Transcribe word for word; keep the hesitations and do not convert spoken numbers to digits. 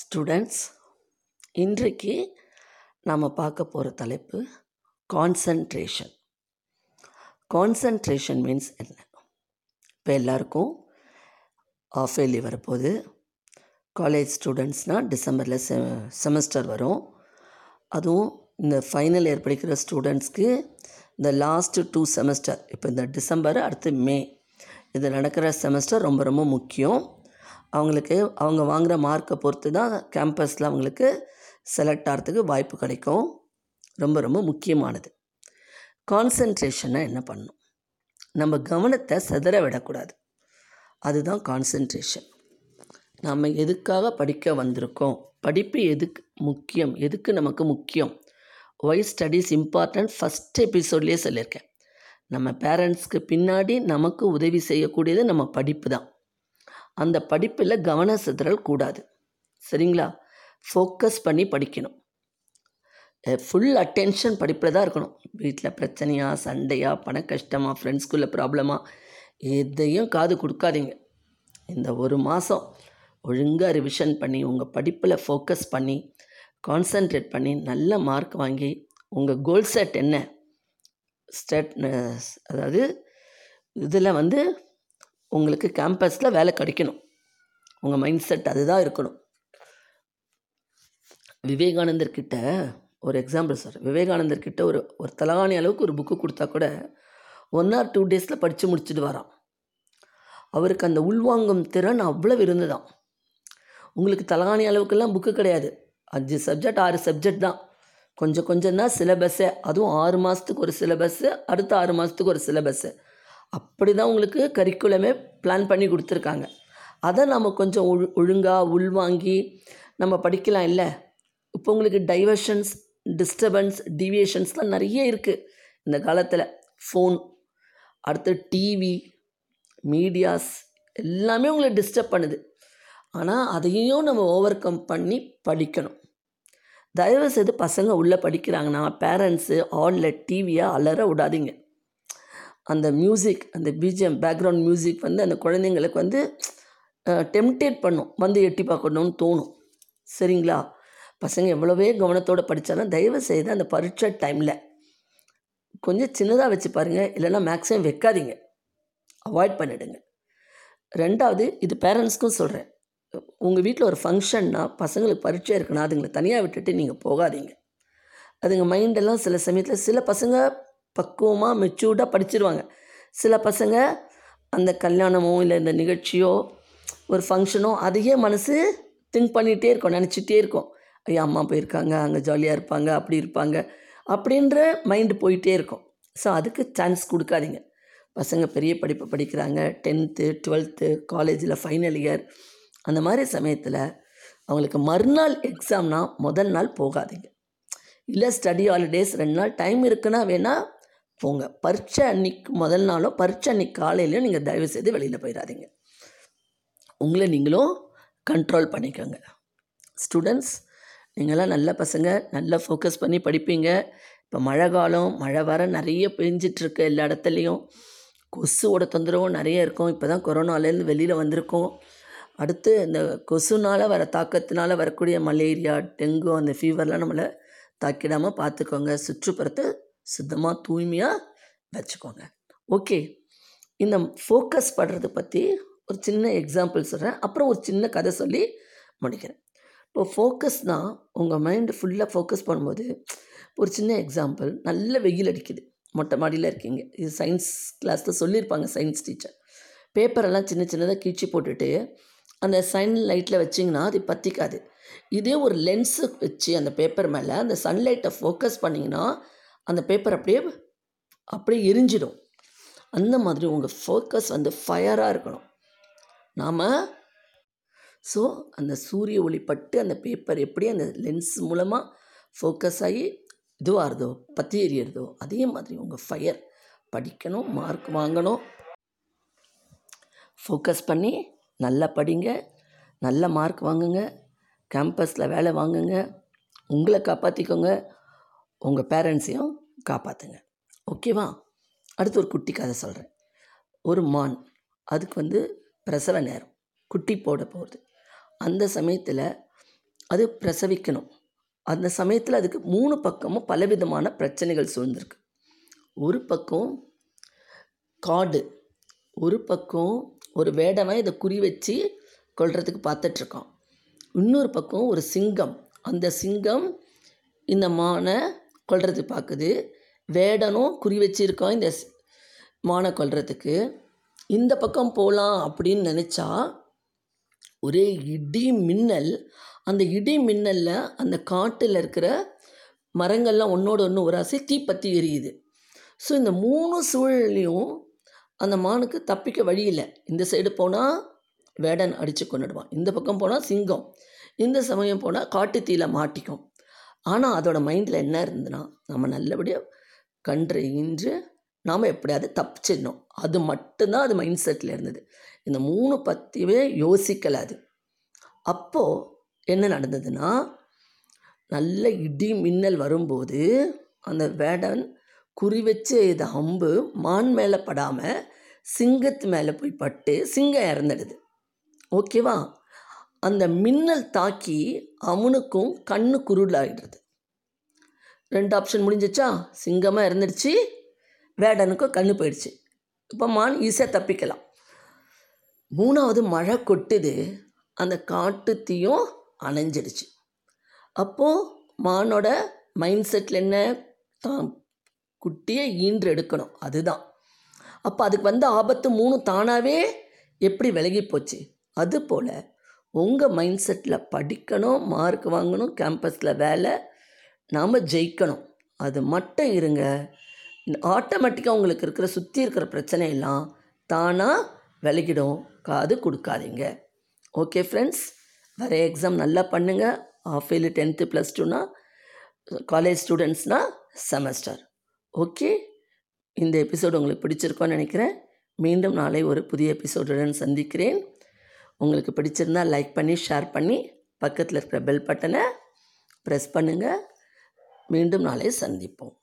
Students, இன்றைக்கு நாம் பார்க்க போகிற தலைப்பு கான்சன்ட்ரேஷன். கான்சன்ட்ரேஷன் மீன்ஸ் என்ன? இப்போ எல்லாருக்கும் ஆஃப் இயர்லி வரப்போகுது. காலேஜ் ஸ்டூடெண்ட்ஸ்னால் டிசம்பரில் செ செமஸ்டர் வரும். அதுவும் இந்த ஃபைனல் இயர் படிக்கிற ஸ்டூடெண்ட்ஸ்க்கு இந்த லாஸ்ட்டு டூ செமஸ்டர், இப்போ இந்த டிசம்பர் அடுத்து மே, இது நடக்கிற செமஸ்டர் ரொம்ப ரொம்ப முக்கியம். அவங்களுக்கு அவங்க வாங்குகிற மார்க்கை பொறுத்து தான் கேம்பஸில் அவங்களுக்கு செலக்ட் ஆகிறதுக்கு வாய்ப்பு கிடைக்கும். ரொம்ப ரொம்ப முக்கியமானது. கான்சன்ட்ரேஷனை என்ன பண்ணணும்? நம்ம கவனத்தை சிதற விடக்கூடாது. அதுதான் கான்சன்ட்ரேஷன். நம்ம எதுக்காக படிக்க வந்திருக்கோம், படிப்பு எதுக்கு முக்கியம், எதுக்கு நமக்கு முக்கியம், ஒய் ஸ்டடீஸ் இம்பார்ட்டன்ட் ஃபஸ்ட் எபிசோட்லேயே சொல்லியிருக்கேன். நம்ம பேரண்ட்ஸ்க்கு பின்னாடி நமக்கு உதவி செய்யக்கூடியது நம்ம படிப்பு தான். அந்த படிப்பில் கவனம் சிதறல் கூடாது. சரிங்களா? ஃபோக்கஸ் பண்ணி படிக்கணும். ஃபுல் அட்டென்ஷன் படிப்பில் தான் இருக்கணும். வீட்டில் பிரச்சனையா, சண்டையா, பண கஷ்டமாக, ஃப்ரெண்ட்ஸ்குள்ளே ப்ராப்ளமாக எதையும் காது கொடுக்காதீங்க. இந்த ஒரு மாதம் ஒழுங்காக ரிவிஷன் பண்ணி உங்கள் படிப்பில் ஃபோக்கஸ் பண்ணி கான்சன்ட்ரேட் பண்ணி நல்ல மார்க் வாங்கி உங்கள் கோல் செட் என்ன ஸ்டேட் அதாவது இதில் வந்து உங்களுக்கு கேம்பஸில் வேலை கிடைக்கணும். உங்கள் மைண்ட் செட் அதுதான் இருக்கணும். விவேகானந்தர்கிட்ட ஒரு எக்ஸாம்பிள் சார் விவேகானந்தர்கிட்ட ஒரு ஒரு தலகாணி அளவுக்கு ஒரு புக்கு கொடுத்தா கூட ஒன் ஆர் டூ டேஸில் படித்து முடிச்சுட்டு வரான். அவருக்கு அந்த உள்வாங்கும் திறன் அவ்வளோ இருந்துதான். உங்களுக்கு தலகாணி அளவுக்குலாம் புக்கு கிடையாது. அஞ்சு சப்ஜெக்ட் ஆறு சப்ஜெக்ட் தான். கொஞ்சம் கொஞ்சம் தான் சிலபஸ்ஸு. அதுவும் ஆறு மாதத்துக்கு ஒரு சிலபஸ்ஸு, அடுத்த ஆறு மாதத்துக்கு ஒரு சிலபஸ்ஸு. அப்படி தான் உங்களுக்கு கரிக்குலமே பிளான் பண்ணி கொடுத்துருக்காங்க. அதை நம்ம கொஞ்சம் ஒழு ஒழுங்காக உள்வாங்கி நம்ம படிக்கலாம். இல்லை இப்போ உங்களுக்கு டைவர்ஷன்ஸ், டிஸ்டர்பன்ஸ், டிவியேஷன்ஸ்லாம் நிறைய இருக்குது இந்த காலத்தில். ஃபோன், அடுத்து டிவி, மீடியாஸ் எல்லாமே உங்களை டிஸ்டர்ப் பண்ணுது. ஆனால் அதையும் நம்ம ஓவர் கம் பண்ணி படிக்கணும். தயவு செய்து பசங்க உள்ளே படிக்கிறாங்கன்னா பேரண்ட்ஸு ஹாலில் டிவியை அலற விடாதீங்க. அந்த மியூசிக், அந்த பிஜிஎம், பேக்ரவுண்ட் மியூசிக் வந்து அந்த குழந்தைங்களுக்கு வந்து டெம்டேட் பண்ணும், வந்து எட்டி பார்க்கணும்னு தோணும். சரிங்களா? பசங்க எவ்வளோவே கவனத்தோடு படித்தாலும் தயவு செய்து அந்த பரீட்சை டைமில் கொஞ்சம் சின்னதாக வச்சு பாருங்கள். இல்லைன்னா மேக்ஸிமம் வைக்காதீங்க, அவாய்ட் பண்ணிவிடுங்க. ரெண்டாவது, இது பேரண்ட்ஸ்க்கும் சொல்கிறேன், உங்கள் வீட்டில் ஒரு ஃபங்க்ஷன்னா பசங்களுக்கு பரீட்சை இருக்குன்னா அதுங்களை தனியாக விட்டுட்டு நீங்கள் போகாதீங்க. அதுங்க மைண்டெல்லாம் சில சமயத்தில் சில பசங்க பக்குவமாக மெச்சூர்டாக படிச்சிருவாங்க. சில பசங்க அந்த கல்யாணமோ இல்லை இந்த நிகழ்ச்சியோ ஒரு ஃபங்க்ஷனோ அதையே மனசு திங்க் பண்ணிகிட்டே இருக்கும், நினச்சிட்டே இருக்கும். ஐயா அம்மா போயிருக்காங்க, அங்கே ஜாலியாக இருப்பாங்க, அப்படி இருப்பாங்க அப்படின்ற மைண்டு போயிட்டே இருக்கும். ஸோ அதுக்கு சான்ஸ் கொடுக்காதீங்க. பசங்க பெரிய படிப்பை படிக்கிறாங்க, டென்த்து, டுவெல்த்து, காலேஜில் ஃபைனல் இயர், அந்த மாதிரி சமயத்தில் அவங்களுக்கு மறுநாள் எக்ஸாம்னா முதல் நாள் போகாதீங்க. இல்லை ஸ்டடி ஹாலிடேஸ் ரெண்டு நாள் டைம் இருக்குன்னா வேணால் போங்க. பரீட்சை அன்றைக்கு முதல் நாளோ பரீட்சை அன்றைக்கி காலையிலையும் நீங்கள் தயவு செய்து வெளியில் போயிடாதீங்க. உங்களை நீங்களும் கண்ட்ரோல் பண்ணிக்கோங்க. ஸ்டூடெண்ட்ஸ், நீங்களாம் நல்ல பசங்க, நல்லா ஃபோக்கஸ் பண்ணி படிப்பீங்க. இப்போ மழை காலம், மழை வர நிறைய பெஞ்சிட்ருக்கு எல்லா இடத்துலையும். கொசுவோட தொந்தரவும் நிறைய இருக்கும். இப்போ தான் கொரோனாலேருந்து வெளியில் வந்திருக்கோம். அடுத்து இந்த கொசுனால் வர தாக்கத்தினால் வரக்கூடிய மலேரியா, டெங்கு, அந்த ஃபீவர்லாம் நம்மளை தாக்கிடாமல் பார்த்துக்கோங்க. சுற்றுப்புறத்தை சுத்தமாக தூய்மையாக வச்சுக்கோங்க. ஓகே, இந்த ஃபோக்கஸ் பண்ணுறது பற்றி ஒரு சின்ன எக்ஸாம்பிள் சொல்கிறேன், அப்புறம் ஒரு சின்ன கதை சொல்லி முடிக்கிறேன். இப்போ ஃபோக்கஸ்னால் உங்கள் மைண்டு ஃபுல்லாக ஃபோக்கஸ் பண்ணும்போது ஒரு சின்ன எக்ஸாம்பிள், நல்ல வெயில் அடிக்குது, மொட்டை மாடியில் இருக்கீங்க. இது சயின்ஸ் கிளாஸில் சொல்லியிருப்பாங்க சயின்ஸ் டீச்சர். பேப்பரெல்லாம் சின்ன சின்னதாக கீழ்ச்சி போட்டுட்டு அந்த சன் லைட்டில் வச்சிங்கன்னா அது பற்றிக்காது. இதே ஒரு லென்ஸு வச்சு அந்த பேப்பர் மேலே அந்த சன்லைட்டை ஃபோக்கஸ் பண்ணிங்கன்னா அந்த பேப்பர் அப்படியே அப்படியே எரிஞ்சிடும். அந்த மாதிரி உங்கள் ஃபோக்கஸ் வந்து ஃபயராக இருக்கணும். நாம் ஸோ அந்த சூரிய ஒளிப்பட்டு அந்த பேப்பர் எப்படி அந்த லென்ஸ் மூலமாக ஃபோக்கஸ் ஆகி இதுவாகிறதோ, பற்றி எறிகிறதோ, அதே மாதிரி உங்கள் ஃபயர் படிக்கணும், மார்க் வாங்கணும். ஃபோக்கஸ் பண்ணி நல்லா படிங்க, நல்ல மார்க் வாங்குங்க, கேம்பஸில் வேலை வாங்குங்க, உங்களை காப்பாற்றிக்கோங்க, உங்கள் பேரண்ட்ஸையும் காப்பாற்றுங்க. ஓகேவா? அடுத்து ஒரு குட்டி கதை சொல்கிறேன். ஒரு மான், அதுக்கு வந்து பிரசவ நேரம், குட்டி போட போகிறது. அந்த சமயத்தில் அது பிரசவிக்கணும். அந்த சமயத்தில் அதுக்கு மூணு பக்கமும் பலவிதமான பிரச்சனைகள் சூழ்ந்திருக்கு. ஒரு பக்கம் காடு, ஒரு பக்கம் ஒரு வேடவன் இதை குறி வச்சு கொள்றதுக்கு பார்த்துட்ருக்கான், இன்னொரு பக்கம் ஒரு சிங்கம், அந்த சிங்கம் இந்த மானை கொள்றதுக்கு பார்க்குது, வேடனும் குறி வச்சுருக்கான் இந்த மானை கொள்றதுக்கு. இந்த பக்கம் போகலாம் அப்படின்னு நினச்சா ஒரே இடி மின்னல். அந்த இடி மின்னலில் அந்த காட்டில் இருக்கிற மரங்கள்லாம் ஒன்றோட ஒன்று உராசி தீப்பற்றி எரியுது. ஸோ இந்த மூணு சூழலையும் அந்த மானுக்கு தப்பிக்க வழி இல்லை. இந்த சைடு போனால் வேடன் அடித்து கொண்டுடுவான், இந்த பக்கம் போனால் சிங்கம், இந்த சமயம் போனால் காட்டுத்தீயில் மாட்டிக்கும். ஆனால் அதோட மைண்டில் என்ன இருந்துன்னா, நம்ம நல்லபடியாக கன்று இன்று நாம் எப்படியாவது தப்பிச்சிடணும், அது மட்டும்தான் அது மைண்ட் செட்டில் இருந்தது. இந்த மூணு பற்றியே யோசிக்கலை அது. அப்போது என்ன நடந்ததுன்னா, நல்ல இடி மின்னல் வரும்போது அந்த வேடன் குறி வச்சு இதை அம்பு மான் மேலே படாமல் சிங்கத்து மேலே போய் பட்டு சிங்கம் இறந்துடுது. ஓகேவா? அந்த மின்னல் தாக்கி அவனுக்கும் கண்ணு குருளாகிடுறது. ரெண்டு ஆப்ஷன் முடிஞ்சிச்சா? சிங்கமாக இறந்துடுச்சு, வேடனுக்கும் கண்ணு போயிடுச்சு. இப்போ மான் ஈஸியாக தப்பிக்கலாம். மூணாவது மழை கொட்டுது, அந்த காட்டு தீயும் அணைஞ்சிடுச்சு. அப்போது மானோட மைண்ட் செட்டில் என்ன, தான் குட்டியை ஈன்று எடுக்கணும், அதுதான். அப்போ அதுக்கு வந்த ஆபத்து மூணு தானாகவே எப்படி விலகி போச்சு. அதுபோல் உங்கள் மைண்ட் செட்டில் படிக்கணும், மார்க் வாங்கணும், கேம்பஸில் வேலை, நாம் ஜெயிக்கணும், அது மட்டும் இருங்க. ஆட்டோமேட்டிக்காக உங்களுக்கு இருக்கிற சுற்றி இருக்கிற பிரச்சனையெல்லாம் தானாக விலகிடும். காது கொடுக்காதீங்க. ஓகே ஃப்ரெண்ட்ஸ், வர எக்ஸாம் நல்லா பண்ணுங்கள். ஆஃப் இயர்லி டென்த்து ப்ளஸ் டூனா, காலேஜ் ஸ்டூடெண்ட்ஸ்னால் செமஸ்டர். ஓகே, இந்த எபிசோடு உங்களுக்கு பிடிச்சிருக்கோன்னு நினைக்கிறேன். மீண்டும் நாளை ஒரு புதிய எபிசோடுடன் சந்திக்கிறேன். உங்களுக்கு பிடிச்சிருந்தால் லைக் பண்ணி ஷேர் பண்ணி பக்கத்தில் இருக்கிற பெல் பட்டனை ப்ரெஸ் பண்ணுங்கள். மீண்டும் நாளை சந்திப்போம்.